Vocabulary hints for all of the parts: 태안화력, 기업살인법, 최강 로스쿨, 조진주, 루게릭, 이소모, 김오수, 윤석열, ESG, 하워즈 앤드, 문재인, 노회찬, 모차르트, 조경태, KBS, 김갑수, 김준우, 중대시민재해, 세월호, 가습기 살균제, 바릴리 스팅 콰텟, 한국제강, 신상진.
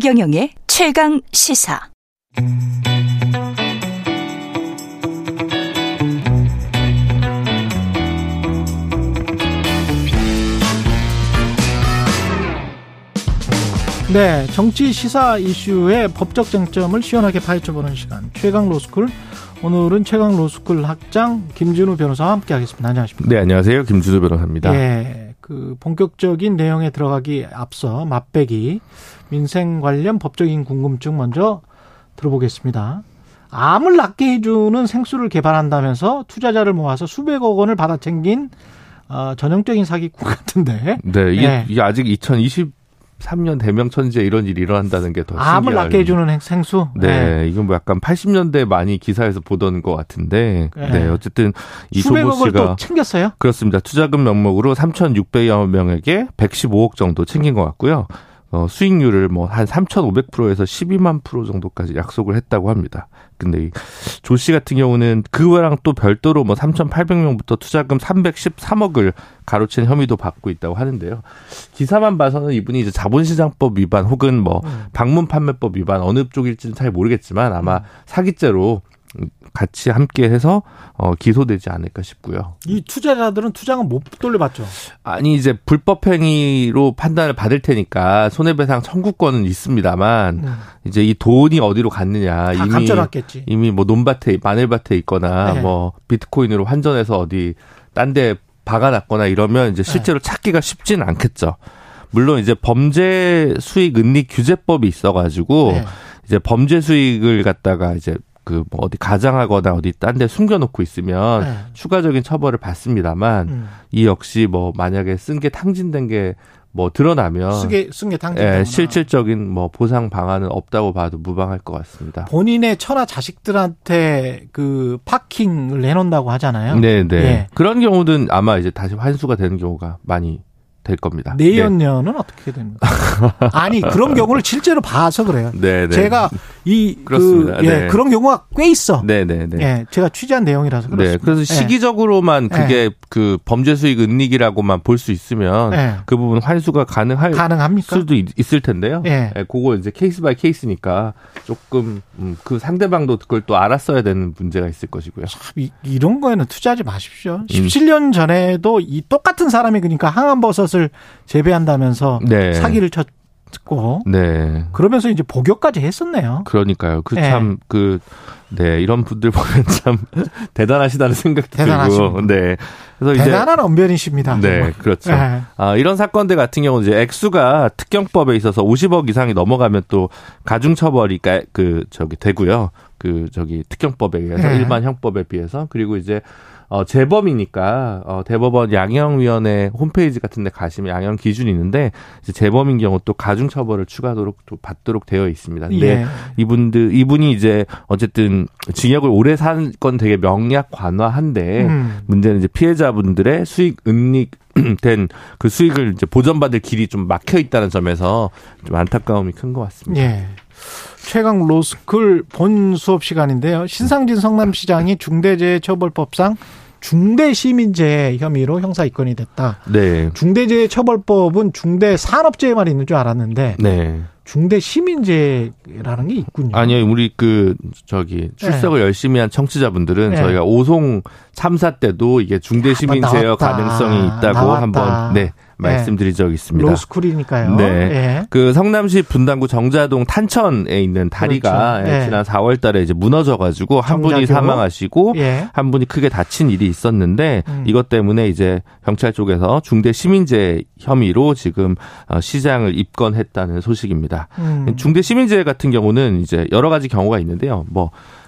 최경영의 최강 시사. 네, 정치 시사 이슈의 법적 쟁점을 시원하게 파헤쳐보는 시간, 최강 로스쿨. 오늘은 최강 로스쿨 학장 김준우 변호사와 함께하겠습니다. 안녕하십니까? 네, 안녕하세요. 김준우 변호사입니다. 예, 그 본격적인 내용에 들어가기 앞서 맛배기 민생 관련 법적인 궁금증 먼저 들어보겠습니다. 암을 낫게 해주는 생수를 개발한다면서 투자자를 모아서 수백억 원을 받아 챙긴 전형적인 사기꾼 같은데. 네, 이게 아직 2023년 대명천지에 이런 일이 일어난다는 게 더 신기해요. 암을 낫게 해주는 생수? 네, 네. 이건 뭐 약간 80년대 많이 기사에서 보던 것 같은데. 네, 네, 어쨌든 이소모 씨가. 수백억을 또 챙겼어요? 그렇습니다. 투자금 명목으로 3,600여 명에게 115억 정도 챙긴 것 같고요. 수익률을 뭐 한 3,500%에서 12만 프로 정도까지 약속을 했다고 합니다. 근데 조 씨 같은 경우는 그거랑 또 별도로 뭐 3,800명부터 투자금 313억을 가로챈 혐의도 받고 있다고 하는데요. 기사만 봐서는 이분이 이제 자본시장법 위반 혹은 뭐 방문판매법 위반 어느 쪽일지는 잘 모르겠지만 아마 사기죄로 같이 함께해서 기소되지 않을까 싶고요. 이 투자자들은 투자금 못 돌려받죠? 아니, 이제 불법행위로 판단을 받을 테니까 손해배상 청구권은 있습니다만 이제 이 돈이 어디로 갔느냐, 다 감춰놨겠지. 이미 뭐 논밭에 마늘밭에 있거나 네. 뭐 비트코인으로 환전해서 어디 딴 데 박아놨거나 이러면 이제 실제로 네. 찾기가 쉽지는 않겠죠. 물론 이제 범죄 수익 은닉 규제법이 있어가지고 네. 이제 범죄 수익을 갖다가 이제 뭐 어디 가장하거나 어디 딴 데 숨겨놓고 있으면 네. 추가적인 처벌을 받습니다만 이 역시 뭐 만약에 쓴 게 탕진된 게 뭐 드러나면 쓴 게 탕진되거나 예, 실질적인 뭐 보상 방안은 없다고 봐도 무방할 것 같습니다. 본인의 처나 자식들한테 그 파킹을 해놓는다고 하잖아요. 네네. 예. 그런 경우는 아마 이제 다시 환수가 되는 경우가 많이 될 겁니다. 내연녀는 네. 어떻게 됩니까? 아니, 그런 경우를 실제로 봐서 그래요. 네네. 제가 그렇습니다. 예, 네. 그런 경우가 꽤 있어. 네네네. 예, 제가 취재한 내용이라서 그렇습니다. 네, 그래서 시기적으로만 예. 그게 그 범죄 수익 은닉이라고만 볼 수 있으면 예. 그 부분 환수가 가능합니까? 수도 있을 텐데요. 예. 예, 그거 이제 케이스 바이 케이스니까 조금 그 상대방도 그걸 또 알았어야 되는 문제가 있을 것이고요. 이런 거에는 투자하지 마십시오. 17년 전에도 이 똑같은 사람이 그러니까 항암버섯을 재배한다면서 네. 사기를 쳤고 네. 그러면서 이제 복역까지 했었네요. 그러니까요. 그 참 그 네, 이런 분들 보면 참 대단하시다는 생각도 들고. 네. 그래서 이제 대단한 언변이십니다. 네, 정말. 그렇죠. 네. 아, 이런 사건들 같은 경우는 이제 액수가 특경법에 있어서 50억 이상이 넘어가면 또 가중 처벌이 되고요. 특경법에 의해서 네. 일반 형법에 비해서 그리고 이제 재범이니까 대법원 양형위원회 홈페이지 같은 데 가시면 양형 기준이 있는데 이제 재범인 경우 또 가중 처벌을 추가하도록 또 받도록 되어 있습니다. 근데 예. 이분이 이제 어쨌든 징역을 오래 산 건 되게 명약 관화한데 문제는 이제 피해자분들의 수익 은닉 된 그 수익을 이제 보전받을 길이 좀 막혀 있다는 점에서 좀 안타까움이 큰 것 같습니다. 예. 최강 로스쿨 본 수업 시간인데요. 신상진 성남시장이 중대재해처벌법상 중대시민재해 혐의로 형사 입건이 됐다. 네. 중대재해처벌법은 중대산업재해만 있는 줄 알았는데 네. 중대시민재라는 게 있군요. 아니요, 우리 출석을 네. 열심히 한 청취자분들은 네. 저희가 오송 참사 때도 이게 중대시민재해 가능성이 있다고 한번 네. 말씀드린 적이 있습니다. 로스쿨이니까요. 네. 예. 그 성남시 분당구 정자동 탄천에 있는 다리가 그렇죠. 예. 지난 4월 달에 이제 무너져 가지고 한 분이 사망하시고 예. 한 분이 크게 다친 일이 있었는데 이것 때문에 이제 경찰 쪽에서 중대 시민재해 혐의로 지금 시장을 입건했다는 소식입니다. 중대 시민재해 같은 경우는 이제 여러 가지 경우가 있는데요.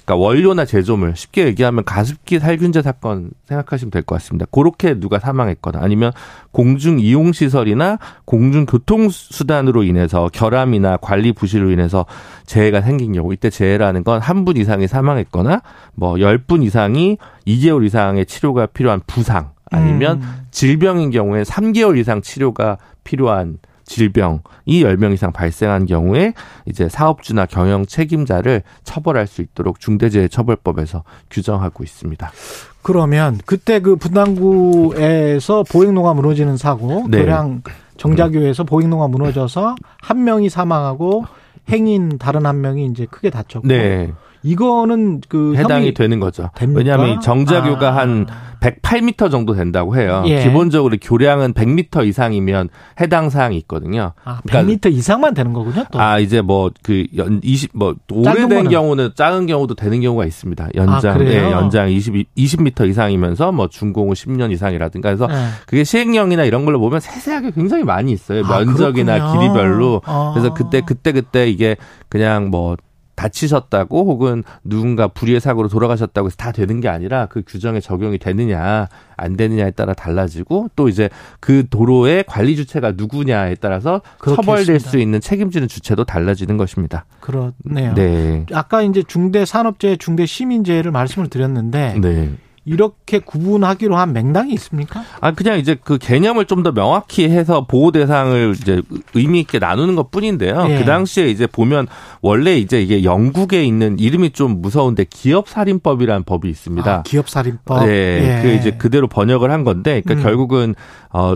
그러니까 원료나 제조물, 쉽게 얘기하면 가습기 살균제 사건 생각하시면 될 것 같습니다. 그렇게 누가 사망했거나 아니면 공중이용시설이나 공중교통수단으로 인해서 결함이나 관리 부실로 인해서 재해가 생긴 경우, 이때 재해라는 건 한 분 이상이 사망했거나 뭐 10분 이상이 2개월 이상의 치료가 필요한 부상 아니면 질병인 경우에 3개월 이상 치료가 필요한 질병이 10명 이상 발생한 경우에 이제 사업주나 경영 책임자를 처벌할 수 있도록 중대재해처벌법에서 규정하고 있습니다. 그러면 그때 그 분당구에서 보행로가 무너지는 사고, 네. 교량 정자교에서 보행로가 무너져서 한 명이 사망하고 행인 다른 한 명이 이제 크게 다쳤고. 네. 이거는 그 해당이 되는 거죠. 됩니까? 왜냐하면 정자교가 한 108m 정도 된다고 해요. 예. 기본적으로 교량은 100m 이상이면 해당 사항이 있거든요. 아, 100m 그러니까, 이상만 되는 거군요. 또. 아 이제 오래된 경우는 작은 경우도 되는 경우가 있습니다. 연장, 아, 예, 연장 20m 이상이면서 뭐 중공후 10년 이상이라든가 해서 예. 그게 시행령이나 이런 걸로 보면 세세하게 굉장히 많이 있어요. 아, 면적이나 그렇군요. 길이별로. 아. 그래서 그때 이게 그냥 뭐 다치셨다고 혹은 누군가 불의의 사고로 돌아가셨다고 해서 다 되는 게 아니라 그 규정에 적용이 되느냐 안 되느냐에 따라 달라지고 또 이제 그 도로의 관리 주체가 누구냐에 따라서 처벌될 수 있는 책임지는 주체도 달라지는 것입니다. 그렇네요. 네. 아까 이제 중대산업재해, 중대시민재해를 말씀을 드렸는데 네. 이렇게 구분하기로 한 맥락이 있습니까? 아 그냥 이제 그 개념을 좀 더 명확히 해서 보호 대상을 이제 의미 있게 나누는 것뿐인데요. 예. 그 당시에 이제 보면 원래 이제 이게 영국에 있는 이름이 좀 무서운데 기업살인법이라는 법이 있습니다. 아, 기업살인법. 네, 예. 그 이제 그대로 번역을 한 건데, 그러니까 결국은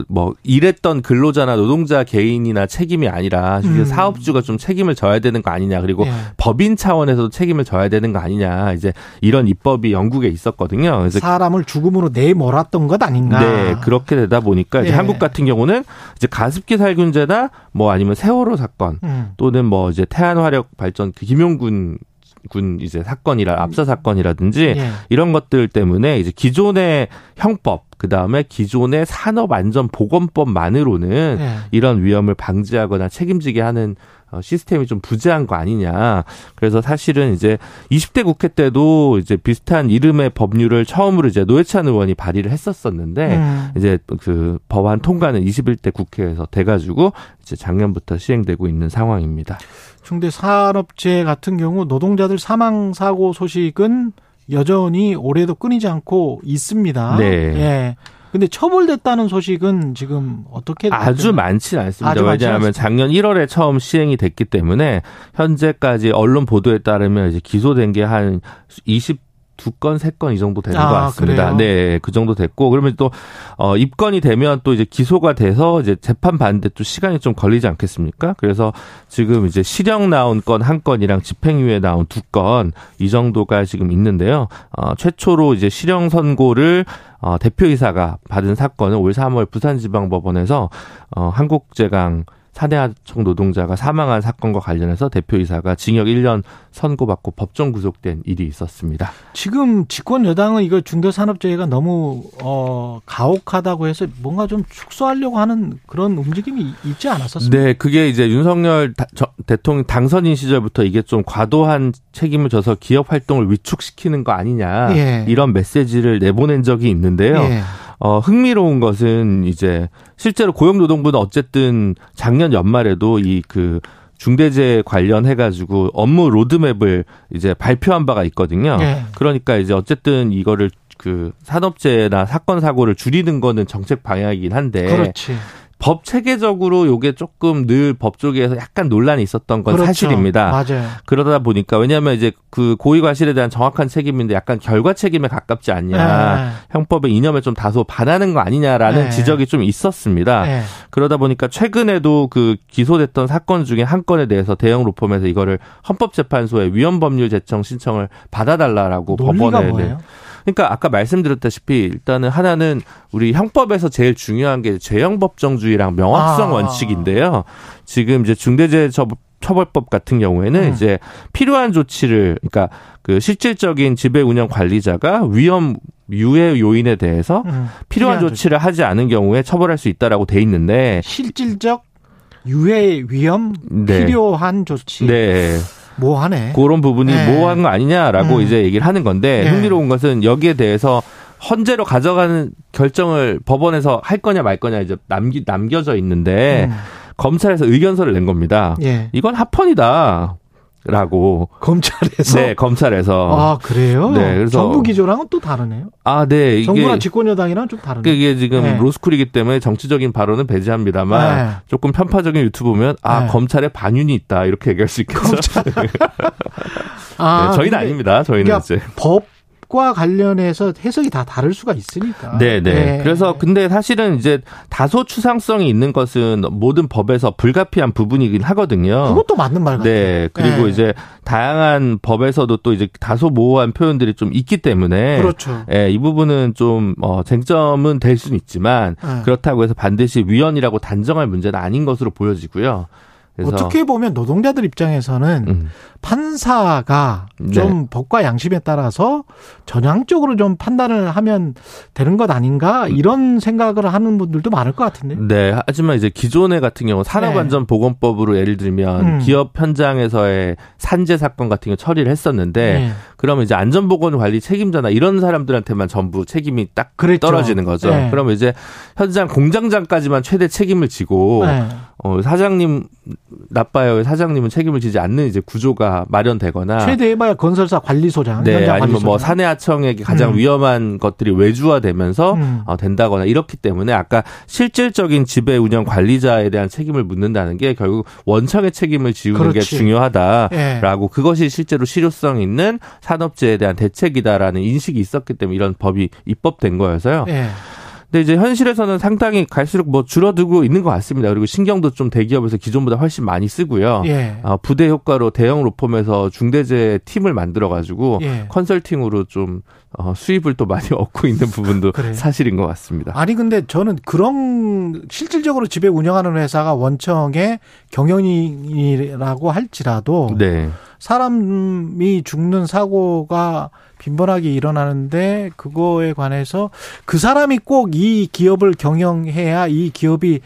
뭐 일했던 근로자나 노동자 개인이나 책임이 아니라 사업주가 좀 책임을 져야 되는 거 아니냐, 그리고 예. 법인 차원에서도 책임을 져야 되는 거 아니냐, 이제 이런 입법이 영국에 있었거든요. 그래서 사람을 죽음으로 내몰았던 것 아닌가. 네, 그렇게 되다 보니까 이제 예. 한국 같은 경우는 이제 가습기 살균제나 뭐 아니면 세월호 사건 또는 뭐 이제 태안화력 발전 그 김용군 이제 사건이라 압사 사건이라든지 예. 이런 것들 때문에 이제 기존의 형법 그 다음에 기존의 산업안전보건법만으로는 예. 이런 위험을 방지하거나 책임지게 하는 시스템이 좀 부재한 거 아니냐. 그래서 사실은 이제 20대 국회 때도 이제 비슷한 이름의 법률을 처음으로 이제 노회찬 의원이 발의를 했었었는데 이제 그 법안 통과는 21대 국회에서 돼가지고 이제 작년부터 시행되고 있는 상황입니다. 중대산업재해 같은 경우 노동자들 사망 사고 소식은 여전히 올해도 끊이지 않고 있습니다. 네. 예. 근데 처벌됐다는 소식은 지금 어떻게 됐나요? 아주 많지는 않습니다. 왜냐하면 작년 1월에 처음 시행이 됐기 때문에 현재까지 언론 보도에 따르면 이제 기소된 게 한 22건, 3건 이 정도 되는 것 같습니다. 그래요? 네, 그 정도 됐고 그러면 또 입건이 되면 또 이제 기소가 돼서 이제 재판 받는데 또 시간이 좀 걸리지 않겠습니까? 그래서 지금 이제 실형 나온 건 한 건이랑 집행유예 나온 2건 이 정도가 지금 있는데요. 최초로 이제 실형 선고를 대표이사가 받은 사건은 올 3월 부산지방법원에서 한국제강 사내하청 노동자가 사망한 사건과 관련해서 대표이사가 징역 1년 선고받고 법정 구속된 일이 있었습니다. 지금 집권 여당은 이거 중대산업재해가 너무 가혹하다고 해서 뭔가 좀 축소하려고 하는 그런 움직임이 있지 않았었습니까? 네, 그게 이제 윤석열 대통령 당선인 시절부터 이게 좀 과도한 책임을 져서 기업 활동을 위축시키는 거 아니냐 예. 이런 메시지를 내보낸 적이 있는데요. 예. 흥미로운 것은 이제 실제로 고용노동부는 어쨌든 작년 연말에도 이 그 중대재해 관련해가지고 업무 로드맵을 이제 발표한 바가 있거든요. 네. 그러니까 이제 어쨌든 이거를 그 산업재해나 사건 사고를 줄이는 거는 정책 방향이긴 한데. 그렇지. 법 체계적으로 요게 조금 늘 법 쪽에서 약간 논란이 있었던 건 그렇죠. 사실입니다. 맞아요. 그러다 보니까 왜냐하면 이제 그 고의과실에 대한 정확한 책임인데 약간 결과 책임에 가깝지 않냐. 네. 형법의 이념에 좀 다소 반하는 거 아니냐라는 네. 지적이 좀 있었습니다. 네. 그러다 보니까 최근에도 그 기소됐던 사건 중에 한 건에 대해서 대형 로펌에서 이거를 헌법재판소에 위헌법률 제청 신청을 받아달라라고 법원에 뭐예요? 그러니까 아까 말씀드렸다시피 일단은 하나는 우리 형법에서 제일 중요한 게 재형법정주의랑 명확성 원칙인데요. 지금 이제 중대재해처벌법 같은 경우에는 이제 필요한 조치를 그러니까 그 실질적인 지배 운영 관리자가 위험 유해 요인에 대해서 필요한 조치를 하지 않은 경우에 처벌할 수 있다라고 돼 있는데 실질적 유해 위험 네. 필요한 조치. 네. 모호하네. 그런 부분이 네. 모호한 거 아니냐라고 이제 얘기를 하는 건데 네. 흥미로운 것은 여기에 대해서 헌재로 가져가는 결정을 법원에서 할 거냐 말 거냐 이제 남겨져 있는데 검찰에서 의견서를 낸 겁니다. 예. 이건 합헌이다. 라고 검찰에서 네 검찰에서 아 그래요? 네 그래서 정부 기조랑은 또 다르네요. 아 네 이게 정부나 집권 여당이랑 좀 다르네요. 이게 지금 네. 로스쿨이기 때문에 정치적인 발언은 배제합니다만 네. 조금 편파적인 유튜브 보면 아 네. 검찰에 반윤이 있다 이렇게 얘기할 수 있겠죠. 검찰... 아, 네, 저희는 아닙니다. 저희는 그러니까 이제 법 법과 관련해서 해석이 다 다를 수가 있으니까. 네네. 네. 그래서 근데 사실은 이제 다소 추상성이 있는 것은 모든 법에서 불가피한 부분이긴 하거든요. 그것도 맞는 말 같아요. 네. 그리고 네. 이제 다양한 법에서도 또 이제 다소 모호한 표현들이 좀 있기 때문에. 그렇죠. 예, 이 부분은 좀 쟁점은 될 수는 있지만 네. 그렇다고 해서 반드시 위헌이라고 단정할 문제는 아닌 것으로 보여지고요. 어떻게 보면 노동자들 입장에서는 판사가 좀 네. 법과 양심에 따라서 전향적으로 좀 판단을 하면 되는 것 아닌가 이런 생각을 하는 분들도 많을 것 같은데. 네. 하지만 이제 기존의 같은 경우 산업안전보건법으로 예를 들면 기업 현장에서의 산재 사건 같은 거 처리를 했었는데 그러면 이제 안전보건관리 책임자나 이런 사람들한테만 전부 책임이 딱 그랬죠. 떨어지는 거죠. 네. 그러면 이제 현장 공장장까지만 최대 책임을 지고 네. 사장님 나빠요. 사장님은 책임을 지지 않는 이제 구조가 마련되거나 최대 해봐야 건설사 관리소장, 네, 현장 아니면 관리소장. 뭐 사내하청에게 가장 위험한 것들이 외주화되면서 된다거나 이렇기 때문에 아까 실질적인 지배 운영 관리자에 대한 책임을 묻는다는 게 결국 원청의 책임을 지우는 그렇지. 게 중요하다라고 예. 그것이 실제로 실효성 있는 산업재해에 대한 대책이다라는 인식이 있었기 때문에 이런 법이 입법된 거여서요. 예. 근데 이제 현실에서는 상당히 갈수록 뭐 줄어들고 있는 것 같습니다. 그리고 신경도 좀 대기업에서 기존보다 훨씬 많이 쓰고요. 예. 부대 효과로 대형 로펌에서 중대재해 팀을 만들어가지고 예. 컨설팅으로 좀 수입을 또 많이 얻고 있는 부분도 사실인 것 같습니다. 아니 근데 저는 그런 실질적으로 지배 운영하는 회사가 원청의 경영이라고 할지라도 네. 사람이 죽는 사고가 빈번하게 일어나는데 그거에 관해서 그 사람이 꼭 이 기업을 경영해야 이 기업이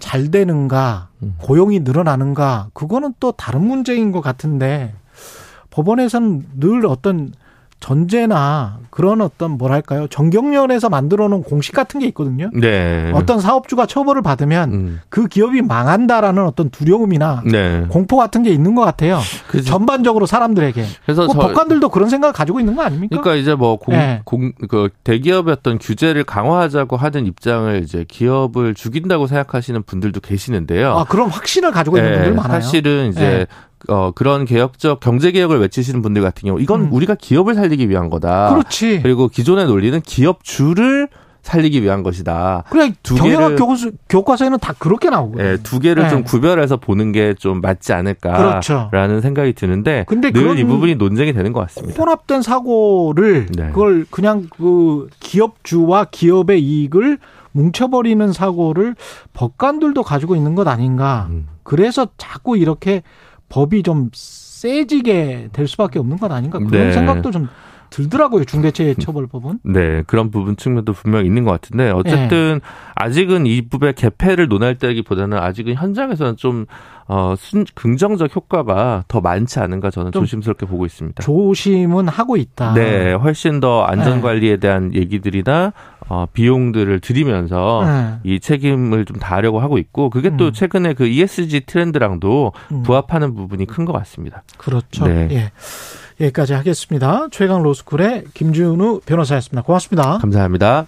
잘 되는가, 고용이 늘어나는가, 그거는 또 다른 문제인 것 같은데 법원에서는 늘 어떤 전제나 그런 어떤 뭐랄까요 정경련에서 만들어놓은 공식 같은 게 있거든요. 네. 어떤 사업주가 처벌을 받으면 그 기업이 망한다라는 어떤 두려움이나 네. 공포 같은 게 있는 것 같아요. 그치. 전반적으로 사람들에게. 그래서 법관들도 그런 생각을 가지고 있는 거 아닙니까? 그러니까 이제 뭐 그 대기업의 어떤 규제를 강화하자고 하는 입장을 이제 기업을 죽인다고 생각하시는 분들도 계시는데요. 아 그럼 확신을 가지고 있는 분들 많아요. 사실은 이제. 네. 그런 개혁적 경제개혁을 외치시는 분들 같은 경우 이건 우리가 기업을 살리기 위한 거다. 그렇지. 그리고 기존의 논리는 기업주를 살리기 위한 것이다. 그래, 경영학 교과서에는 다 그렇게 나오고. 네, 두 개를 네. 좀 구별해서 보는 게 좀 맞지 않을까라는 그렇죠. 생각이 드는데 늘 이 부분이 논쟁이 되는 것 같습니다. 혼합된 사고를 네. 그걸 그냥 그 기업주와 기업의 이익을 뭉쳐버리는 사고를 법관들도 가지고 있는 것 아닌가. 그래서 자꾸 이렇게 법이 좀 세지게 될 수밖에 없는 건 아닌가 그런 네. 생각도 좀 들더라고요. 중대재해처벌법은. 네. 그런 부분 측면도 분명히 있는 것 같은데 어쨌든 네. 아직은 이 법의 개폐를 논할 때기보다는 아직은 현장에서는 좀 긍정적 효과가 더 많지 않은가 저는 조심스럽게 보고 있습니다. 조심은 하고 있다. 네. 훨씬 더 안전관리에 네. 대한 얘기들이나 비용들을 들이면서 이 책임을 좀 다하려고 하고 있고 그게 또 최근에 그 ESG 트렌드랑도 부합하는 부분이 큰 것 같습니다. 그렇죠. 네. 예. 여기까지 하겠습니다. 최강 로스쿨의 김준우 변호사였습니다. 고맙습니다. 감사합니다.